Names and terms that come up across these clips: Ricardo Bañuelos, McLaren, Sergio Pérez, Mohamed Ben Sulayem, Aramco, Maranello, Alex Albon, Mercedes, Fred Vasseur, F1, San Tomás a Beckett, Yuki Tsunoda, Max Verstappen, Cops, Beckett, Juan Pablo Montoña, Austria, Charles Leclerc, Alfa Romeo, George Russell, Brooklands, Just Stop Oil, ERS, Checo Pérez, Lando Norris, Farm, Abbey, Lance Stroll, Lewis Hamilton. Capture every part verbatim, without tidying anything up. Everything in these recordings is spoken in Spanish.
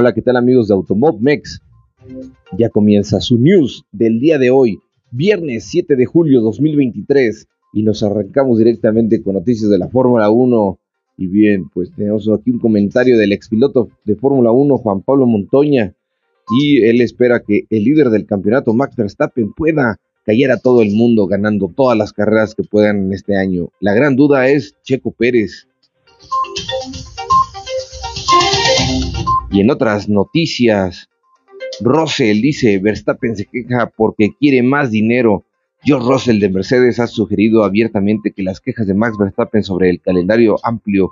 Hola, ¿qué tal amigos de AutomobMex? Ya comienza su news del día de hoy, viernes siete de julio dos mil veintitrés, y nos arrancamos directamente con noticias de la Fórmula uno. Y bien, pues tenemos aquí un comentario del expiloto de Fórmula uno, Juan Pablo Montoña, y él espera que el líder del campeonato, Max Verstappen, pueda callar a todo el mundo ganando todas las carreras que puedan en este año. La gran duda es Checo Pérez. Y en otras noticias, Russell dice, Verstappen se queja porque quiere más dinero. George Russell de Mercedes ha sugerido abiertamente que las quejas de Max Verstappen sobre el calendario amplio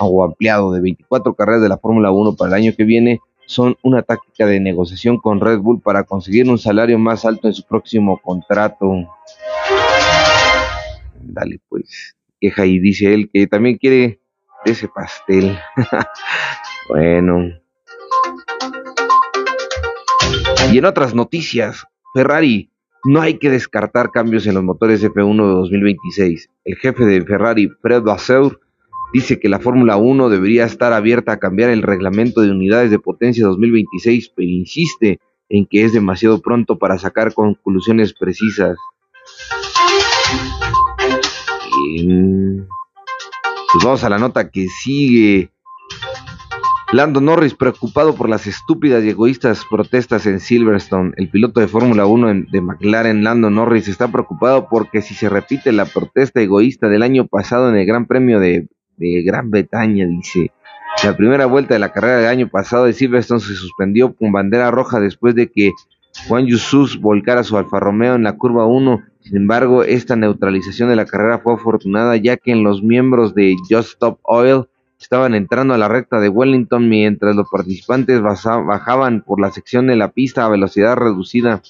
o ampliado de veinticuatro carreras de la Fórmula uno para el año que viene son una táctica de negociación con Red Bull para conseguir un salario más alto en su próximo contrato. Dale pues, queja, y dice él que también quiere ese pastel. Bueno. Y en otras noticias, Ferrari, no hay que descartar cambios en los motores F uno de dos mil veintiséis. El jefe de Ferrari, Fred Vasseur, dice que la Fórmula uno debería estar abierta a cambiar el reglamento de unidades de potencia dos mil veintiséis, pero insiste en que es demasiado pronto para sacar conclusiones precisas. Bien. Pues vamos a la nota que sigue. Lando Norris preocupado por las estúpidas y egoístas protestas en Silverstone. El piloto de Fórmula uno de McLaren, Lando Norris, está preocupado porque si se repite la protesta egoísta del año pasado en el Gran Premio de, de Gran Bretaña, dice. La primera vuelta de la carrera del año pasado de Silverstone se suspendió con bandera roja después de que Juan Yusuz volcara su Alfa Romeo en la curva uno. Sin embargo, esta neutralización de la carrera fue afortunada, ya que en los miembros de Just Stop Oil estaban entrando a la recta de Wellington mientras los participantes bajaban por la sección de la pista a velocidad reducida.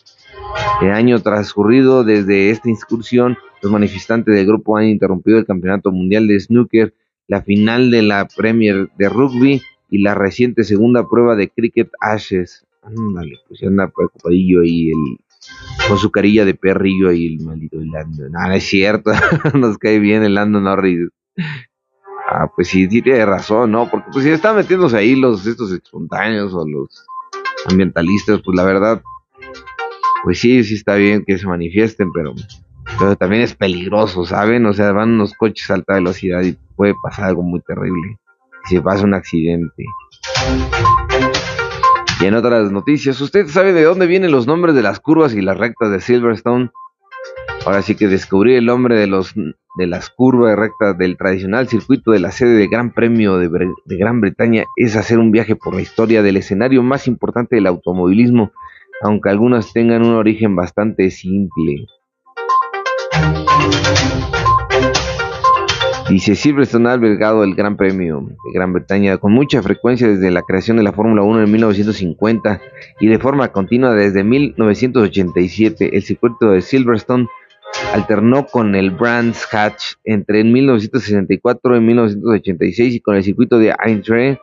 El año transcurrido desde esta incursión, los manifestantes del grupo han interrumpido el campeonato mundial de snooker, la final de la Premier de rugby y la reciente segunda prueba de cricket Ashes. Ándale, pues ya anda preocupadillo ahí el, con su carilla de perrillo ahí el maldito Lando. No, no es cierto, nos cae bien el Lando Norris. Ah, pues sí, tiene razón, ¿no? Porque pues si están metiéndose ahí los estos espontáneos o los ambientalistas, pues la verdad, pues sí, sí está bien que se manifiesten, pero, pero también es peligroso, ¿saben? O sea, van unos coches a alta velocidad y puede pasar algo muy terrible. Se pasa un accidente. Y en otras noticias, ¿usted sabe de dónde vienen los nombres de las curvas y las rectas de Silverstone? Ahora sí que descubrí el nombre de los de las curvas rectas del tradicional circuito de la sede de Gran Premio de, Bre- de Gran Bretaña es hacer un viaje por la historia del escenario más importante del automovilismo, aunque algunas tengan un origen bastante simple. Dice, Silverstone ha albergado el Gran Premio de Gran Bretaña con mucha frecuencia desde la creación de la Fórmula uno en mil novecientos cincuenta y de forma continua desde mil novecientos ochenta y siete. El circuito de Silverstone alternó con el Brands Hatch entre mil novecientos sesenta y cuatro y mil novecientos ochenta y seis y con el circuito de Aintree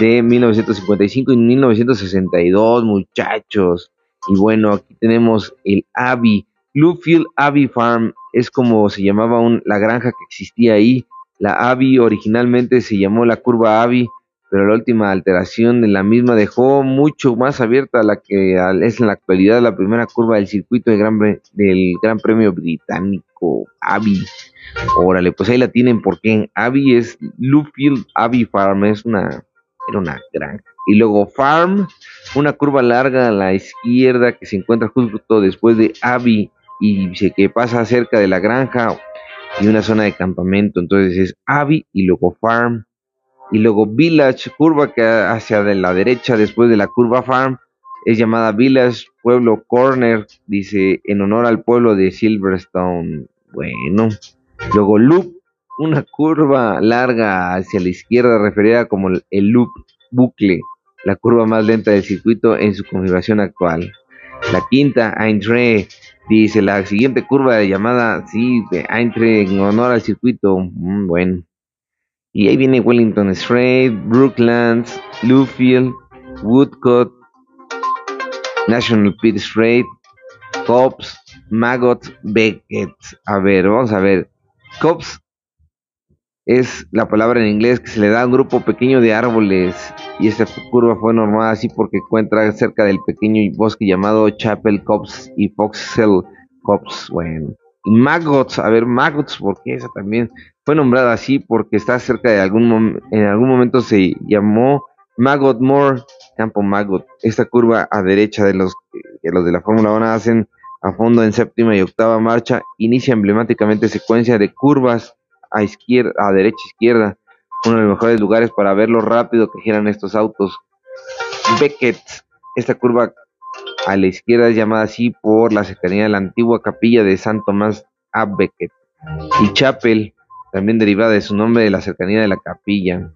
de mil novecientos cincuenta y cinco y mil novecientos sesenta y dos, muchachos. Y bueno, aquí tenemos el Abbey, Loop Abbey Farm, es como se llamaba un, la granja que existía ahí. La Abbey originalmente se llamó la curva Abbey, pero la última alteración de la misma dejó mucho más abierta la que es en la actualidad la primera curva del circuito de Gran, del Gran Premio Británico, Abbey. Órale, pues ahí la tienen, porque Abbey es Lewfield Abbey Farm, es una, era una granja. Y luego Farm, una curva larga a la izquierda que se encuentra justo después de Abbey y dice que pasa cerca de la granja y una zona de campamento. Entonces es Abbey y luego Farm. Y luego Village, curva que hacia de la derecha después de la curva Farm, es llamada Village Pueblo Corner, dice, en honor al pueblo de Silverstone. Bueno, luego Loop, una curva larga hacia la izquierda referida como el Loop Bucle, la curva más lenta del circuito en su configuración actual. La quinta, Aintree, dice, la siguiente curva llamada, sí, Aintree en honor al circuito, mm, bueno. Y ahí viene Wellington Strait, Brooklands, Bluefield, Woodcote, National Pit Strait, Cops, Maggotts, Beckett. A ver, vamos a ver. Cops, es la palabra en inglés que se le da a un grupo pequeño de árboles, y esta curva fue normada así porque encuentra cerca del pequeño bosque llamado Chapel Cops y Foxel Cops. Bueno, y Maggotts, a ver, Maggotts, porque esa también fue nombrada así porque está cerca de algún mom- en algún momento se llamó Maggott Moor, campo Maggott. Esta curva a derecha de los que los de la Fórmula uno hacen a fondo en séptima y octava marcha, inicia emblemáticamente secuencia de curvas a izquierda, a derecha, izquierda, uno de los mejores lugares para ver lo rápido que giran estos autos. Beckett, esta curva a la izquierda es llamada así por la cercanía de la antigua capilla de San Tomás a Beckett, y Chapel, también derivada de su nombre de la cercanía de la capilla.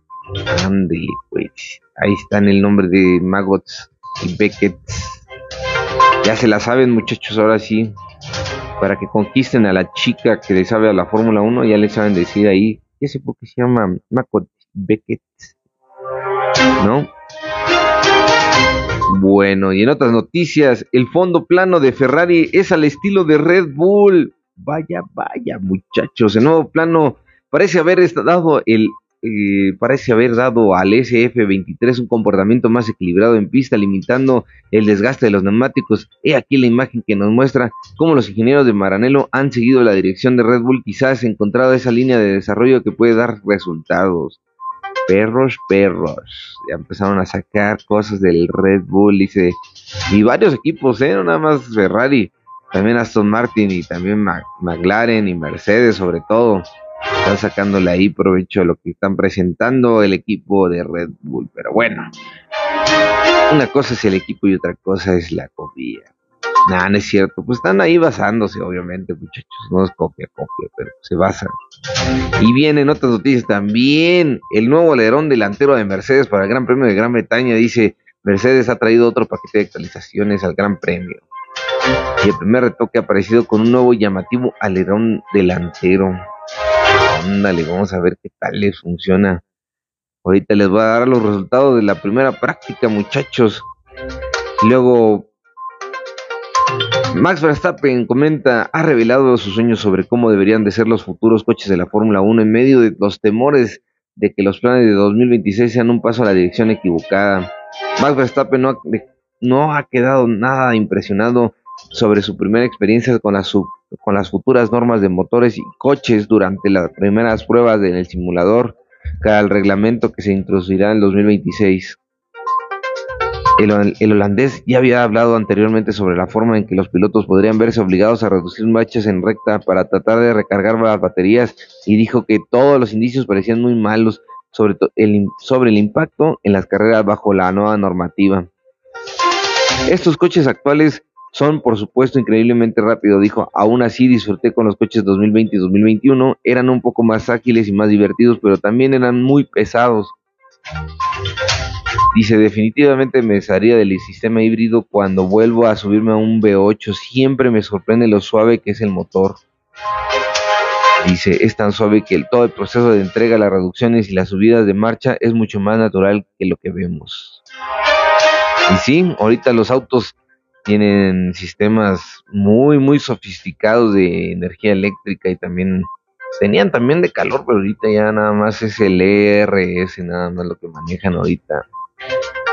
Ande, pues, ahí están el nombre de Maggotts y Beckett. Ya se la saben, muchachos, ahora sí, para que conquisten a la chica que le sabe a la Fórmula uno, ya le saben decir ahí, ya sé por qué se llama Maggotts Beckett, ¿no? Bueno, y en otras noticias, el fondo plano de Ferrari es al estilo de Red Bull. Vaya, vaya, muchachos, el nuevo plano parece haber dado el... Eh, parece haber dado al S F veintitrés un comportamiento más equilibrado en pista, limitando el desgaste de los neumáticos. He aquí la imagen que nos muestra cómo los ingenieros de Maranello han seguido la dirección de Red Bull, quizás encontrado esa línea de desarrollo que puede dar resultados. Perros, perros, ya empezaron a sacar cosas del Red Bull, dice, y varios equipos, eh, no nada más Ferrari, también Aston Martin y también Ma- McLaren y Mercedes sobre todo. Están sacándole ahí provecho a lo que están presentando el equipo de Red Bull. Pero bueno, una cosa es el equipo y otra cosa es la copia. Nah, no es cierto. Pues están ahí basándose, obviamente, muchachos. No es copia, copia, pero se basan. Y vienen otras noticias también. El nuevo alerón delantero de Mercedes para el Gran Premio de Gran Bretaña. Dice, Mercedes ha traído otro paquete de actualizaciones al Gran Premio. Y el primer retoque ha aparecido con un nuevo llamativo alerón delantero. Ándale, vamos a ver qué tal les funciona. Ahorita les voy a dar los resultados de la primera práctica, muchachos. Luego, Max Verstappen comenta, ha revelado sus sueños sobre cómo deberían de ser los futuros coches de la Fórmula uno en medio de los temores de que los planes de dos mil veintiséis sean un paso a la dirección equivocada. Max Verstappen no ha, no ha quedado nada impresionado sobre su primera experiencia con la sub con las futuras normas de motores y coches durante las primeras pruebas en el simulador cara al reglamento que se introducirá en dos mil veintiséis. El, el holandés ya había hablado anteriormente sobre la forma en que los pilotos podrían verse obligados a reducir marchas en recta para tratar de recargar las baterías, y dijo que todos los indicios parecían muy malos sobre, to- el, sobre el impacto en las carreras bajo la nueva normativa. Estos coches actuales son, por supuesto, increíblemente rápido, dijo. Aún así disfruté con los coches dos mil veinte y dos mil veintiuno, eran un poco más ágiles y más divertidos, pero también eran muy pesados. Dice, definitivamente me salía del sistema híbrido cuando vuelvo a subirme a un V ocho, siempre me sorprende lo suave que es el motor. Dice, es tan suave que el, todo el proceso de entrega, las reducciones y las subidas de marcha es mucho más natural que lo que vemos. Y sí, ahorita los autos tienen sistemas muy, muy sofisticados de energía eléctrica y también tenían también de calor, pero ahorita ya nada más es el E R S, nada más lo que manejan ahorita.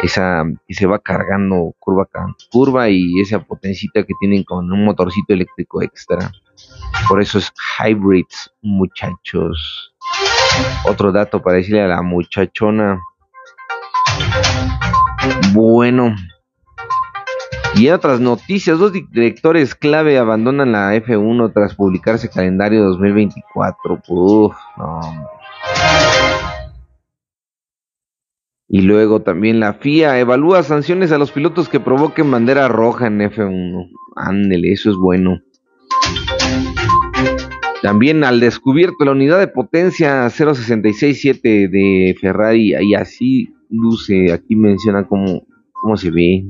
Esa, y se va cargando curva curva y esa potencita que tienen con un motorcito eléctrico extra. Por eso es hybrids, muchachos. Otro dato para decirle a la muchachona. Bueno. Y en otras noticias, dos directores clave abandonan la F uno tras publicarse calendario dos mil veinticuatro. Uf, no. Y luego también la F I A evalúa sanciones a los pilotos que provoquen bandera roja en F uno. Ándele, eso es bueno. También al descubierto la unidad de potencia cero sesenta y seis punto siete de Ferrari. Y así luce, aquí menciona cómo, cómo se ve.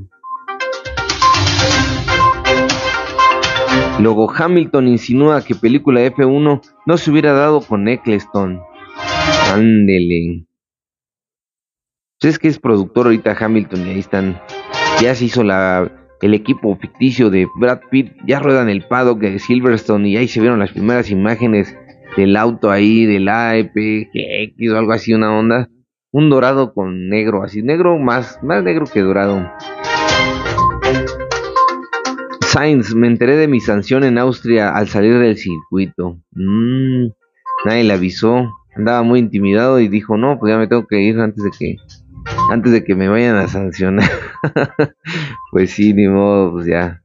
Luego Hamilton insinúa que película F uno no se hubiera dado con Eccleston. Ándele. Pues es que es productor ahorita Hamilton y ahí están. Ya se hizo la, el equipo ficticio de Brad Pitt. Ya ruedan el paddock de Silverstone y ahí se vieron las primeras imágenes. del auto ahí, del A P G X o algo así, una onda, un dorado con negro, así negro, más, más negro que dorado. Sainz, me enteré de mi sanción en Austria al salir del circuito. Mm, nadie le avisó, andaba muy intimidado y dijo, no, pues ya me tengo que ir antes de que, antes de que me vayan a sancionar. Pues sí, ni modo, pues ya,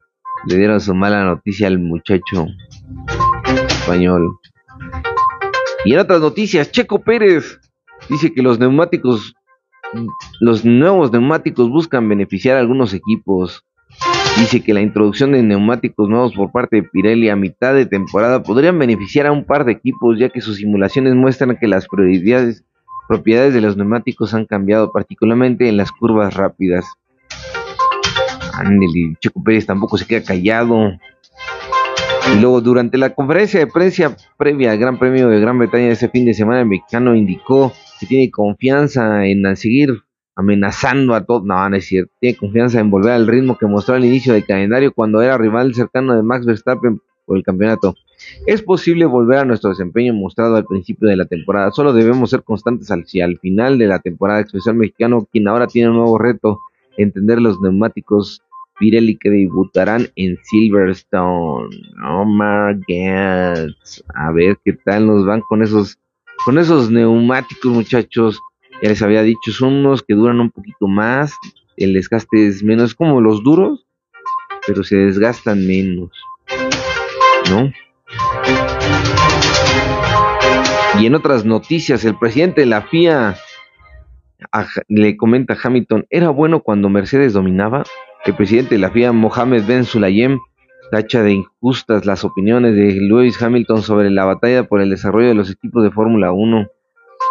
le dieron su mala noticia al muchacho español. Y en otras noticias, Checo Pérez dice que los neumáticos, los nuevos neumáticos buscan beneficiar a algunos equipos. Dice que la introducción de neumáticos nuevos por parte de Pirelli a mitad de temporada podrían beneficiar a un par de equipos, ya que sus simulaciones muestran que las prioridades, propiedades de los neumáticos han cambiado, particularmente en las curvas rápidas. Ándele, Checo Pérez tampoco se queda callado. Y luego, durante la conferencia de prensa previa al Gran Premio de Gran Bretaña de este fin de semana, el mexicano indicó que tiene confianza en seguir amenazando a todos. No, no es cierto. Tiene confianza en volver al ritmo que mostró al inicio del calendario cuando era rival cercano de Max Verstappen por el campeonato. Es posible volver a nuestro desempeño mostrado al principio de la temporada. Solo debemos ser constantes hacia el final de la temporada. Expresó el mexicano, quien ahora tiene un nuevo reto: entender los neumáticos Pirelli que debutarán en Silverstone. Oh my God. A ver qué tal nos van con esos, con esos neumáticos, muchachos. Ya les había dicho, son unos que duran un poquito más, el desgaste es menos, como los duros, pero se desgastan menos, ¿no? Y en otras noticias, el presidente de la F I A a, le comenta a Hamilton, era bueno cuando Mercedes dominaba. El presidente de la F I A, Mohamed Ben Sulayem, tacha de injustas las opiniones de Lewis Hamilton sobre la batalla por el desarrollo de los equipos de Fórmula uno.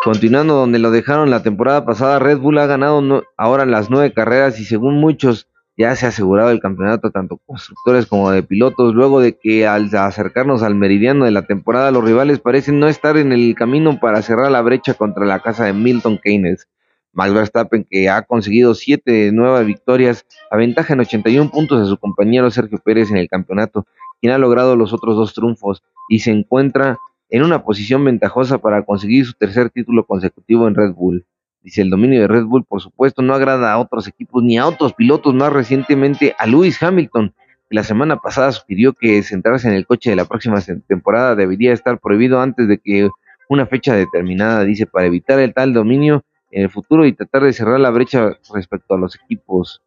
Continuando donde lo dejaron la temporada pasada, Red Bull ha ganado no, ahora las nueve carreras y según muchos ya se ha asegurado el campeonato tanto constructores como de pilotos, luego de que al acercarnos al meridiano de la temporada los rivales parecen no estar en el camino para cerrar la brecha contra la casa de Milton Keynes. Max Verstappen, que ha conseguido siete nuevas victorias, aventaja en ochenta y uno puntos a su compañero Sergio Pérez en el campeonato, quien ha logrado los otros dos triunfos y se encuentra en una posición ventajosa para conseguir su tercer título consecutivo en Red Bull. Dice, el dominio de Red Bull, por supuesto, no agrada a otros equipos ni a otros pilotos, más recientemente a Lewis Hamilton, que la semana pasada sugirió que centrarse en el coche de la próxima temporada debería estar prohibido antes de que una fecha determinada, dice, para evitar el tal dominio en el futuro y tratar de cerrar la brecha respecto a los equipos.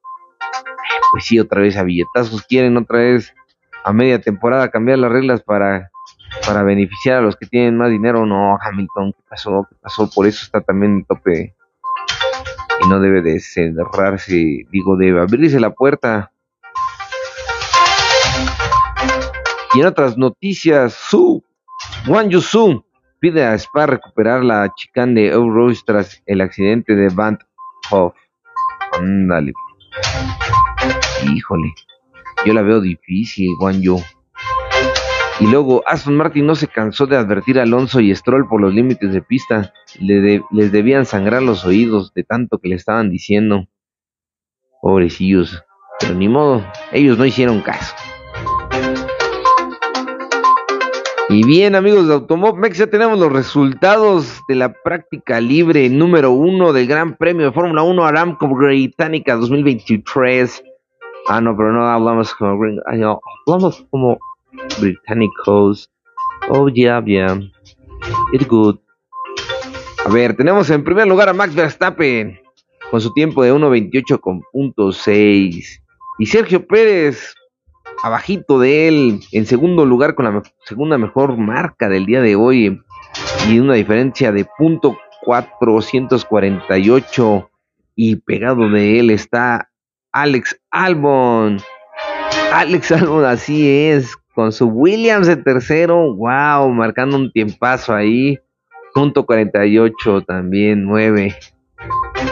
Pues sí, otra vez a billetazos quieren, otra vez a media temporada cambiar las reglas para... para beneficiar a los que tienen más dinero. No, Hamilton, ¿qué pasó? ¿Qué pasó? Por eso está también en tope y no debe de cerrarse, digo, debe abrirse la puerta. Y en otras noticias, Su Juan Yusuz pide a Spa recuperar la chicane de Eurois tras el accidente de Van Hoff. Ándale, híjole, yo la veo difícil, Juan Yu. Y luego, Aston Martin no se cansó de advertir a Alonso y Stroll por los límites de pista. Le de, les debían sangrar los oídos de tanto que le estaban diciendo. Pobrecillos. Pero ni modo, ellos no hicieron caso. Y bien, amigos de AutomobMex, ya tenemos los resultados de la práctica libre número uno del Gran Premio de Fórmula uno Aramco Británica dos mil veintitrés. Ah, no, pero no hablamos como... No, hablamos como... británicos. Oh yeah, yeah, it's good. A ver, tenemos en primer lugar a Max Verstappen con su tiempo de uno veintiocho punto seis y Sergio Pérez abajito de él en segundo lugar con la me- segunda mejor marca del día de hoy y una diferencia de punto cuatrocientos cuarenta y ocho, y pegado de él está Alex Albon. Alex Albon, así es, con su Williams de tercero, wow, marcando un tiempazo ahí, punto cuarenta y ocho también, nueve,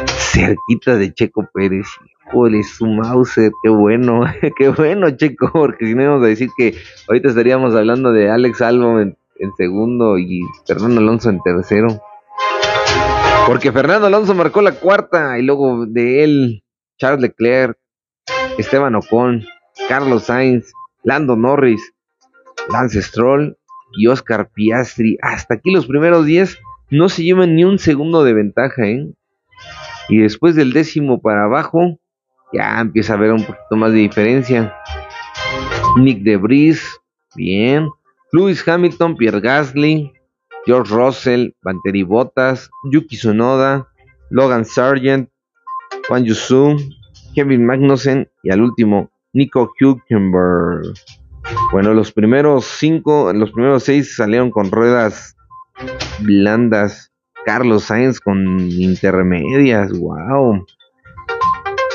cerquita de Checo Pérez. Híjole, su Mauser, qué bueno, qué bueno, Checo, porque si no íbamos a decir que ahorita estaríamos hablando de Alex Albon en, en segundo y Fernando Alonso en tercero, porque Fernando Alonso marcó la cuarta, y luego de él, Charles Leclerc, Esteban Ocon, Carlos Sainz, Lando Norris, Lance Stroll y Oscar Piastri. Hasta aquí los primeros diez no se llevan ni un segundo de ventaja, ¿eh? Y después del décimo para abajo ya empieza a haber un poquito más de diferencia. Nick de Vries, bien. Lewis Hamilton, Pierre Gasly, George Russell, Valtteri Bottas, Yuki Tsunoda, Logan Sargent, Juan Yusuz, Kevin Magnussen y al último Nico Hülkenberg. Bueno, los primeros cinco, los primeros seis salieron con ruedas blandas. Carlos Sainz con intermedias, wow.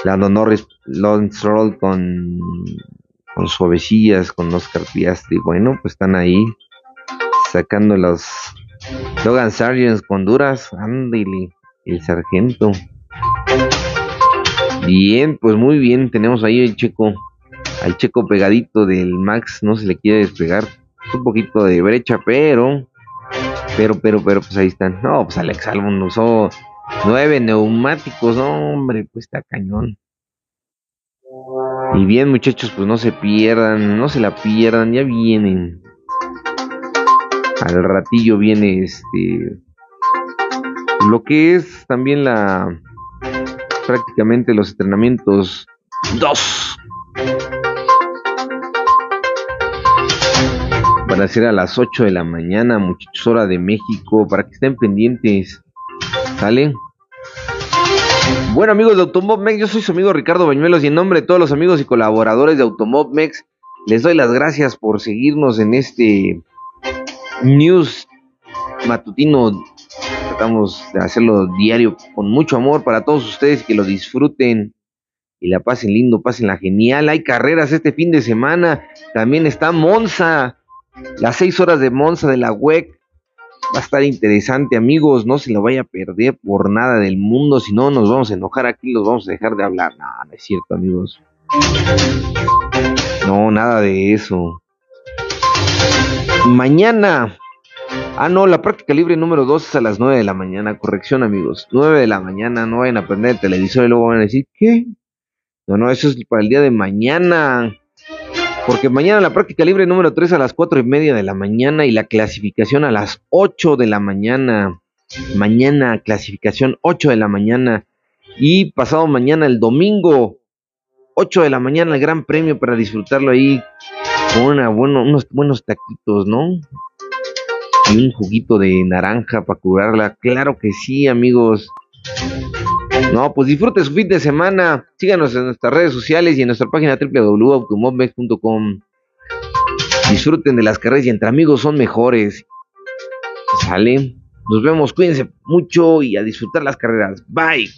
Lando Norris, Lance Roll con, con suavecillas, con Oscar Piastri. Bueno, pues están ahí sacando los Logan Sargent con duras. Ándale, el sargento. Bien, pues muy bien, tenemos ahí el Checo, al Checo pegadito del Max, no se le quiere despegar, un poquito de brecha, pero, pero, pero, pero, pues ahí están. No, pues Alex Albon usó nueve neumáticos, no, hombre, pues está cañón. Y bien, muchachos, pues no se pierdan, no se la pierdan, ya vienen. Al ratillo viene este, lo que es también la... prácticamente los entrenamientos dos van a ser a las ocho de la mañana, muchachos, hora de México, para que estén pendientes, ¿sale? Bueno, amigos de AutomobMex, yo soy su amigo Ricardo Bañuelos y en nombre de todos los amigos y colaboradores de AutomobMex les doy las gracias por seguirnos en este news matutino. Tratamos de hacerlo diario con mucho amor para todos ustedes, que lo disfruten y la pasen lindo, pasen la genial. Hay carreras este fin de semana, también está Monza, las seis horas de Monza de la U E C. Va a estar interesante, amigos, no se lo vaya a perder por nada del mundo, si no nos vamos a enojar aquí, los vamos a dejar de hablar. No, no es cierto, amigos, no, nada de eso. Mañana... Ah, no, la práctica libre número dos es a las nueve de la mañana. Corrección, amigos. nueve de la mañana, no vayan a prender el televisor y luego van a decir, ¿qué? No, no, eso es para el día de mañana. Porque mañana la práctica libre número tres a las cuatro y media de la mañana y la clasificación a las ocho de la mañana. Mañana, clasificación ocho de la mañana. Y pasado mañana, el domingo, ocho de la mañana, el gran premio para disfrutarlo ahí con una, bueno, unos buenos taquitos, ¿no? Y un juguito de naranja para curarla. Claro que sí, amigos. No, pues disfrute su fin de semana. Síganos en nuestras redes sociales y en nuestra página doble u doble u doble u punto automobmex punto com. Disfruten de las carreras y entre amigos son mejores. Sale. Nos vemos. Cuídense mucho y a disfrutar las carreras. Bye.